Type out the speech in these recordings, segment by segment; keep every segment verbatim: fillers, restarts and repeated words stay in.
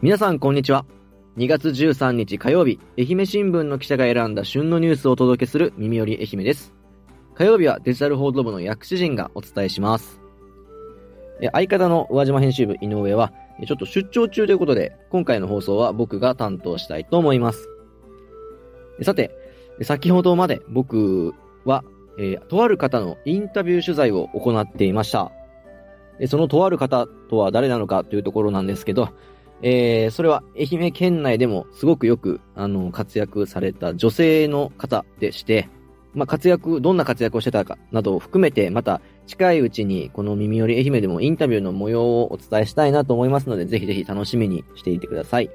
皆さんこんにちは。にがつじゅうさんにち火曜日、愛媛新聞の記者が選んだ旬のニュースをお届けする耳より愛媛です。火曜日はデジタル報道部の薬師陣がお伝えします。相方の宇和島編集部井上はちょっと出張中ということで、今回の放送は僕が担当したいと思います。さて、先ほどまで僕は、えー、とある方のインタビュー取材を行っていました。そのとある方とは誰なのかというところなんですけど、えー、それは愛媛県内でもすごくよくあの活躍された女性の方でして、まあ、活躍どんな活躍をしてたかなどを含めて、また近いうちにこの耳より愛媛でもインタビューの模様をお伝えしたいなと思いますので、ぜひぜひ楽しみにしていてください。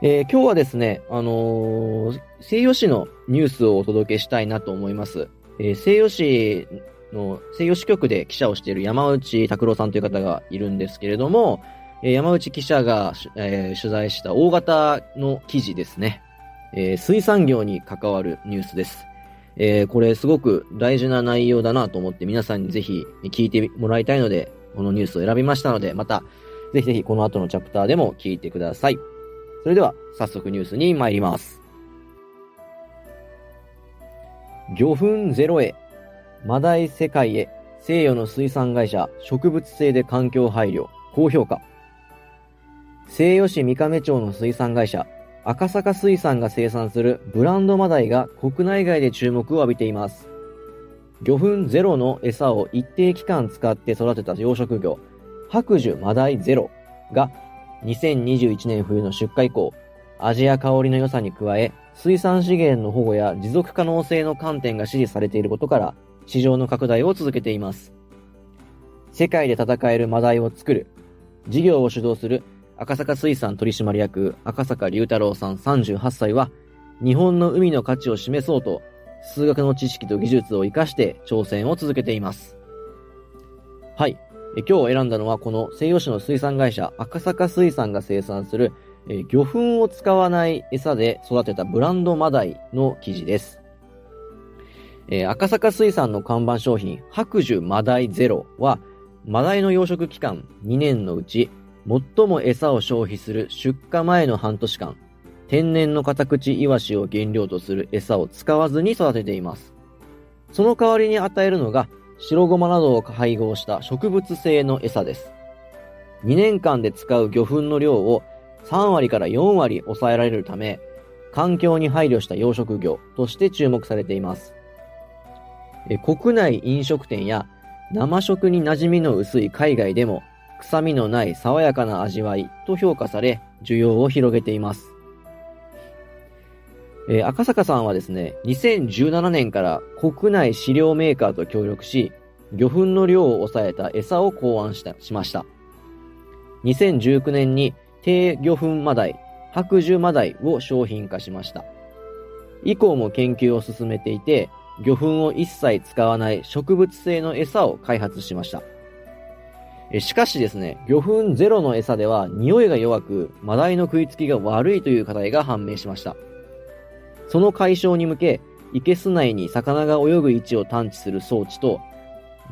えー、今日はですね、あのー、西予市のニュースをお届けしたいなと思います。えー、西予市の西予支局で記者をしている山内拓郎さんという方がいるんですけれども、えー、山内記者が、えー、取材した大型の記事ですね、えー、水産業に関わるニュースです。えー、これすごく大事な内容だなと思って、皆さんにぜひ聞いてもらいたいので、このニュースを選びましたので、またぜひぜひこの後のチャプターでも聞いてください。それでは早速ニュースに参ります。魚粉ゼロへ、マダイ世界へ、西予の水産会社植物性で環境配慮高評価。西予市三亀町の水産会社赤坂水産が生産するブランドマダイが国内外で注目を浴びています。魚粉ゼロの餌を一定期間使って育てた養殖魚白樹マダイゼロがにせんにじゅういちねん冬の出荷以降、味や香りの良さに加え、水産資源の保護や持続可能性の観点が支持されていることから、市場の拡大を続けています。世界で戦えるマダイを作る、事業を主導する赤坂水産取締役赤坂龍太郎さんさんじゅうはっさいは、日本の海の価値を示そうと、数学の知識と技術を生かして挑戦を続けています。はい。今日選んだのはこの西予市の水産会社赤坂水産が生産する魚粉を使わない餌で育てたブランドマダイの記事です。赤坂水産の看板商品白樹マダイゼロは、マダイの養殖期間にねんのうち最も餌を消費する出荷前のはんとしかん、天然のカタクチイワシを原料とする餌を使わずに育てています。その代わりに与えるのが白ごまなどを配合した植物性の餌です。にねんかんで使う魚粉の量をさんわりからよんわり抑えられるため、環境に配慮した養殖魚として注目されています。国内飲食店や生食に馴染みの薄い海外でも、臭みのない爽やかな味わいと評価され、需要を広げています。えー、赤坂さんはですね、にせんじゅうななねんから国内飼料メーカーと協力し、魚粉の量を抑えた餌を考案したしました。にせんじゅうきゅうねんに低魚粉マダイ、白樹マダイを商品化しました。以降も研究を進めていて、魚粉を一切使わない植物性の餌を開発しました。しかしですね、魚粉ゼロの餌では匂いが弱く、マダイの食いつきが悪いという課題が判明しました。その解消に向け、生けす内に魚が泳ぐ位置を探知する装置と、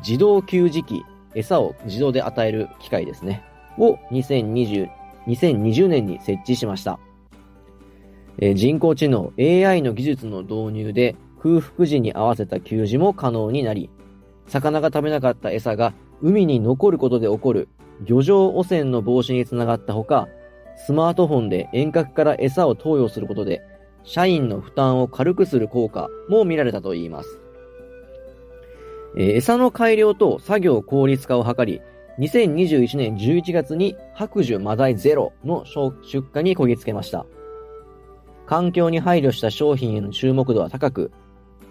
自動給餌器、餌を自動で与える機械ですね、をにせんにじゅうねんに設置しました。えー、人工知能 エーアイ の技術の導入で、空腹時に合わせた給餌も可能になり、魚が食べなかった餌が海に残ることで起こる漁場汚染の防止につながったほか、スマートフォンで遠隔から餌を投与することで、社員の負担を軽くする効果も見られたといいます。えー、餌の改良と作業効率化を図り、にせんにじゅういちねんじゅういちがつに白樹マダイゼロの出荷にこぎつけました。環境に配慮した商品への注目度は高く、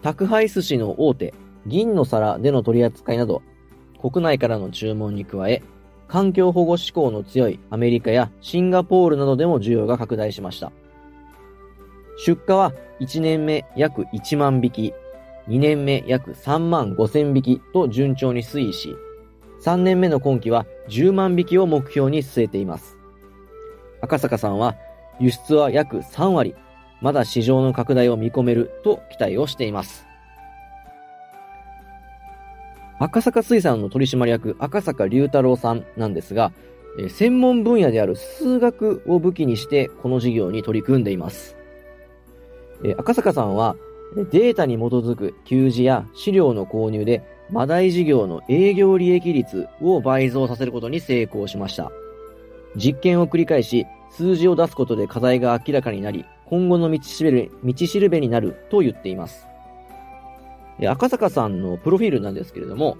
宅配寿司の大手銀の皿での取り扱いなど、国内からの注文に加え、環境保護志向の強いアメリカやシンガポールなどでも需要が拡大しました。出荷はいちねんめ約いちまんびき、にねんめ約さんまんごせんびきと順調に推移し、さんねんめの今期はじゅうまんびきを目標に据えています。赤坂さんは輸出は約さんわり、まだ市場の拡大を見込めると期待をしています。赤坂水産の取締役赤坂龍太郎さんなんですが、専門分野である数学を武器にしてこの事業に取り組んでいます。赤坂さんはデータに基づく給仕や資料の購入でマダイ事業の営業利益率を倍増させることに成功しました。実験を繰り返し数字を出すことで課題が明らかになり、今後の道しるべ、道しるべになると言っています。赤坂さんのプロフィールなんですけれども、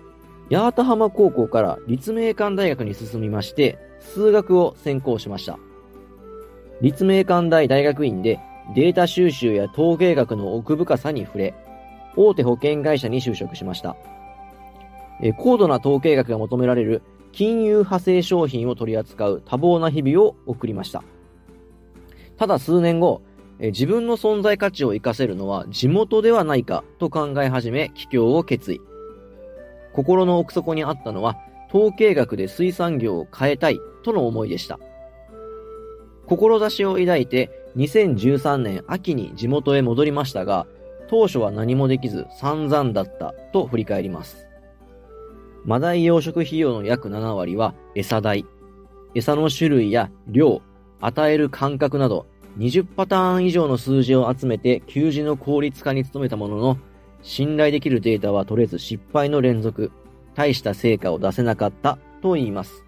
八幡浜高校から立命館大学に進みまして、数学を専攻しました。立命館大大学院でデータ収集や統計学の奥深さに触れ、大手保険会社に就職しました。高度な統計学が求められる金融派生商品を取り扱う多忙な日々を送りました。ただ数年後、自分の存在価値を活かせるのは地元ではないかと考え始め、起業を決意。心の奥底にあったのは、統計学で水産業を変えたいとの思いでした。志を抱いてにせんじゅうさんねん秋に地元へ戻りましたが、当初は何もできず散々だったと振り返ります。マダイ養殖費用の約ななわりは餌代、餌の種類や量、与える間隔など、にじゅうパターン以上の数字を集めて給仕の効率化に努めたものの、信頼できるデータは取れず失敗の連続、大した成果を出せなかったと言います。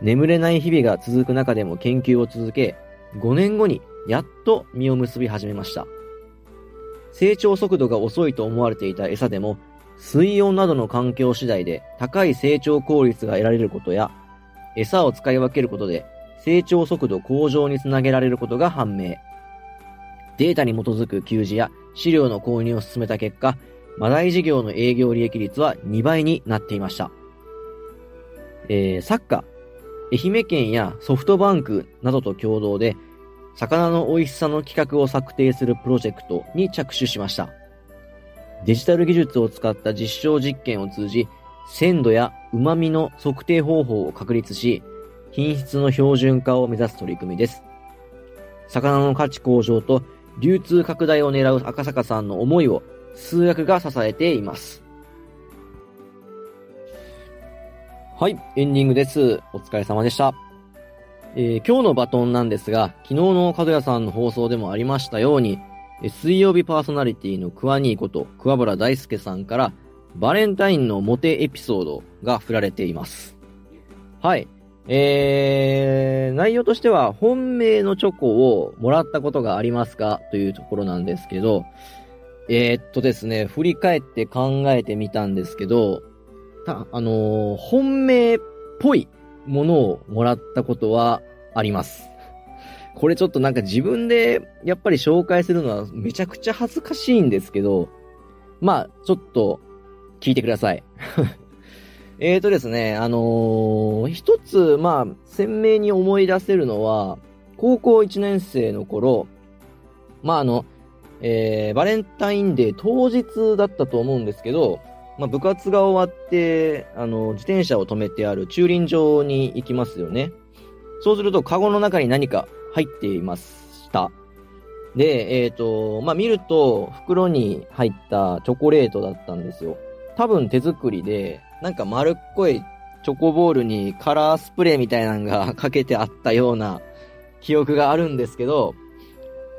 眠れない日々が続く中でも研究を続け、ごねんごにやっと実を結び始めました。成長速度が遅いと思われていた餌でも、水温などの環境次第で高い成長効率が得られることや、餌を使い分けることで、成長速度向上につなげられることが判明。データに基づく給仕や資料の購入を進めた結果、マダイ事業の営業利益率はにばいになっていました。えー、作家、愛媛県やソフトバンクなどと共同で、魚の美味しさの企画を策定するプロジェクトに着手しました。デジタル技術を使った実証実験を通じ、鮮度や旨味の測定方法を確立し、品質の標準化を目指す取り組みです。魚の価値向上と流通拡大を狙う赤坂さんの思いを数学が支えています。はい、エンディングです。お疲れ様でした。えー、今日のバトンなんですが、昨日の角谷さんの放送でもありましたように、水曜日パーソナリティのクワニーこと桑原大輔さんからバレンタインのモテエピソードが振られています。はい。えー、内容としては本命のチョコをもらったことがありますかというところなんですけど、えー、っとですね、振り返って考えてみたんですけど、たあのー、本命っぽいものをもらったことはあります。これちょっとなんか自分でやっぱり紹介するのはめちゃくちゃ恥ずかしいんですけど、まあちょっと聞いてください。えーとですね、あのー、一つ、まあ、鮮明に思い出せるのは、高校いちねんせいの頃、まあ、あの、えー、バレンタインデー当日だったと思うんですけど、まあ、部活が終わって、あの、自転車を止めてある駐輪場に行きますよね。そうすると、カゴの中に何か入っていました。で、えーと、まあ、見ると、袋に入ったチョコレートだったんですよ。多分手作りで、なんか丸っこいチョコボールにカラースプレーみたいなのがかけてあったような記憶があるんですけど、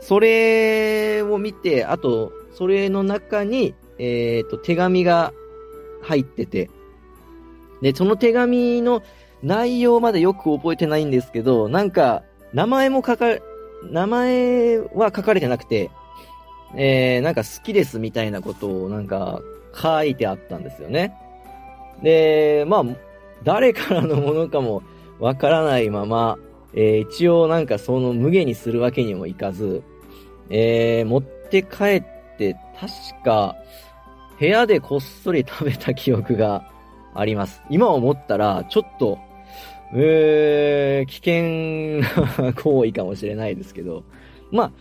それを見て、あと、それの中に、えっと、手紙が入ってて、で、その手紙の内容までよく覚えてないんですけど、なんか、名前も書か、名前は書かれてなくて、えー、なんか好きですみたいなことをなんか、書いてあったんですよね。で、まあ、誰からのものかもわからないまま、えー、一応なんかその無下にするわけにもいかず、えー、持って帰って確か部屋でこっそり食べた記憶があります。今思ったらちょっと、えー、危険な行為かもしれないですけど、まあ、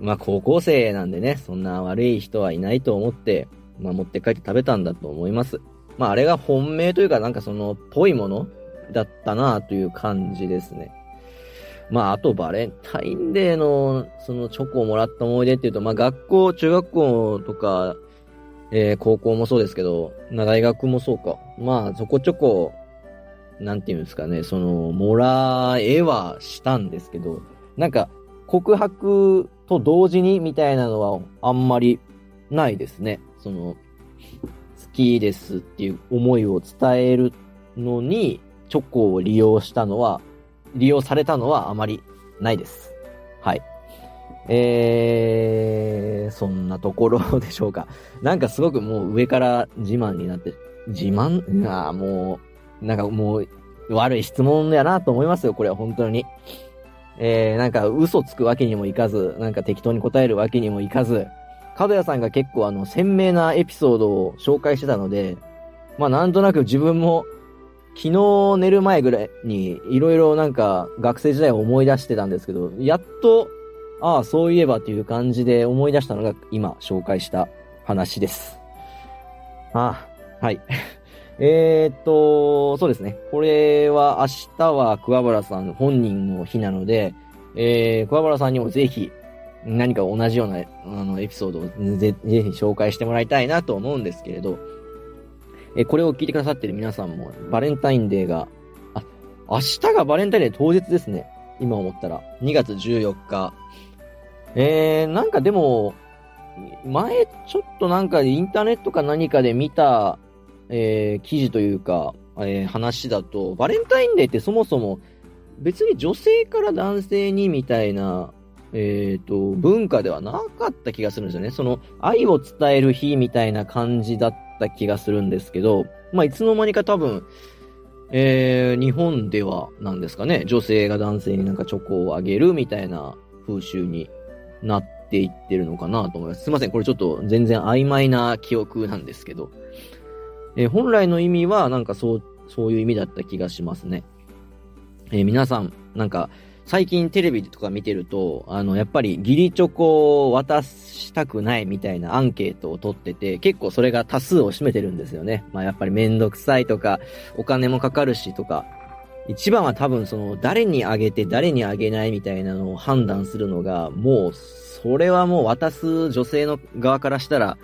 まあ高校生なんでね、そんな悪い人はいないと思って、まあ、持って帰って食べたんだと思います。まあ、あれが本命というかなんかその、ぽいものだったなという感じですね。まあ、あとバレンタインデーのそのチョコをもらった思い出っていうと、まあ、学校、中学校とか、えー、高校もそうですけど、大学もそうか。まあ、そこちょこ、なんていうんですかね、その、もらえはしたんですけど、なんか、告白と同時にみたいなのはあんまりないですね。その、好きですっていう思いを伝えるのに、チョコを利用したのは、利用されたのはあまりないです。はい。えー、そんなところでしょうか。なんかすごくもう上から自慢になって、自慢ああ、もう、なんかもう悪い質問やなと思いますよ、これは本当に。えー、なんか嘘つくわけにもいかず、なんか適当に答えるわけにもいかず、角谷さんが結構あの鮮明なエピソードを紹介してたので、まあなんとなく自分も昨日寝る前ぐらいにいろいろなんか学生時代を思い出してたんですけど、やっと、ああ、そういえばという感じで思い出したのが今紹介した話です。ああ、はい。えーっと、そうですね。これは明日は桑原さん本人の日なので、えー、桑原さんにもぜひ何か同じようなあのエピソードを ぜ, ぜひ紹介してもらいたいなと思うんですけれど、えー、これを聞いてくださっている皆さんもバレンタインデーが、あ、明日がバレンタインデー当日ですね。今思ったら。にがつじゅうよっか。えー、なんかでも、前ちょっとなんかインターネットか何かで見た、えー、記事というか、えー、話だと、バレンタインデーってそもそも別に女性から男性にみたいな、えーと、文化ではなかった気がするんですよね。その愛を伝える日みたいな感じだった気がするんですけど、まあいつの間にか多分、えー、日本ではなんですかね、女性が男性になんかチョコをあげるみたいな風習になっていってるのかなと思います。すいません、これちょっと全然曖昧な記憶なんですけど、えー、本来の意味はなんかそうそういう意味だった気がしますね。えー、皆さんなんか最近テレビとか見てると、あのやっぱり義理チョコを渡したくないみたいなアンケートを取ってて、結構それが多数を占めてるんですよね。まあやっぱりめんどくさいとか、お金もかかるしとか、一番は多分その誰にあげて誰にあげないみたいなのを判断するのが、もうそれはもう渡す女性の側からしたら、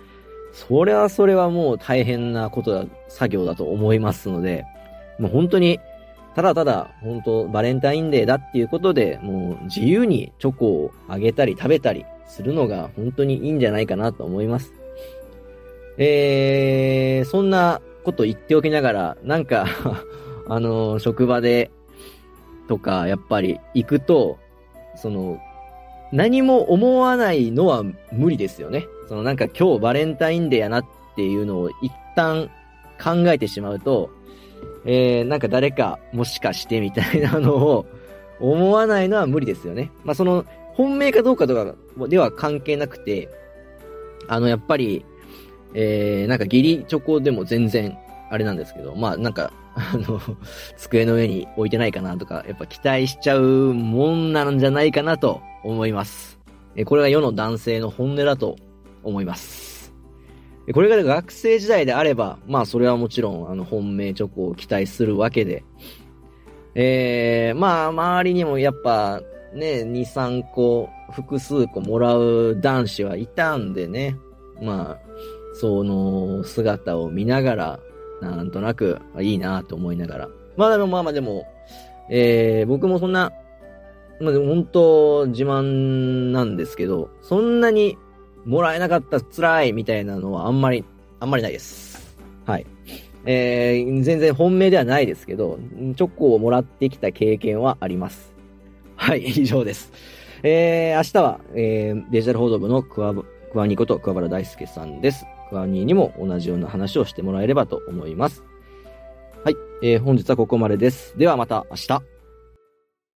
それはそれはもう大変なことだ、作業だと思いますので、もう本当にただただ本当バレンタインデーだっていうことで、もう自由にチョコをあげたり食べたりするのが本当にいいんじゃないかなと思います。えー、そんなこと言っておきながら、なんかあの職場でとかやっぱり行くと、その何も思わないのは無理ですよね。そのなんか今日バレンタインデーやなっていうのを一旦考えてしまうと、えー、なんか誰かもしかしてみたいなのを思わないのは無理ですよね。まあその本命かどうかとかでは関係なくて、あのやっぱり、えー、なんか義理チョコでも全然あれなんですけど、まあなんかあの机の上に置いてないかなとか、やっぱ期待しちゃうもんなんじゃないかなと思います。これが世の男性の本音だと思います。これが学生時代であれば、まあそれはもちろんあの本命チョコを期待するわけで、えー、まあ周りにもやっぱね、にさんこ複数個もらう男子はいたんでね、まあその姿を見ながらなんとなくいいなと思いながら、まあでもまあまあでも、えー、僕もそんな、まあでも本当自慢なんですけど、そんなにもらえなかった辛いみたいなのはあんまりあんまりないです。はい。えー、全然本命ではないですけど、チョコをもらってきた経験はあります。はい、以上です。えー、明日は、えー、デジタル報道部の桑ニこと桑原大輔さんです。桑ニにも同じような話をしてもらえればと思います。はい、えー、本日はここまでです。ではまた明日。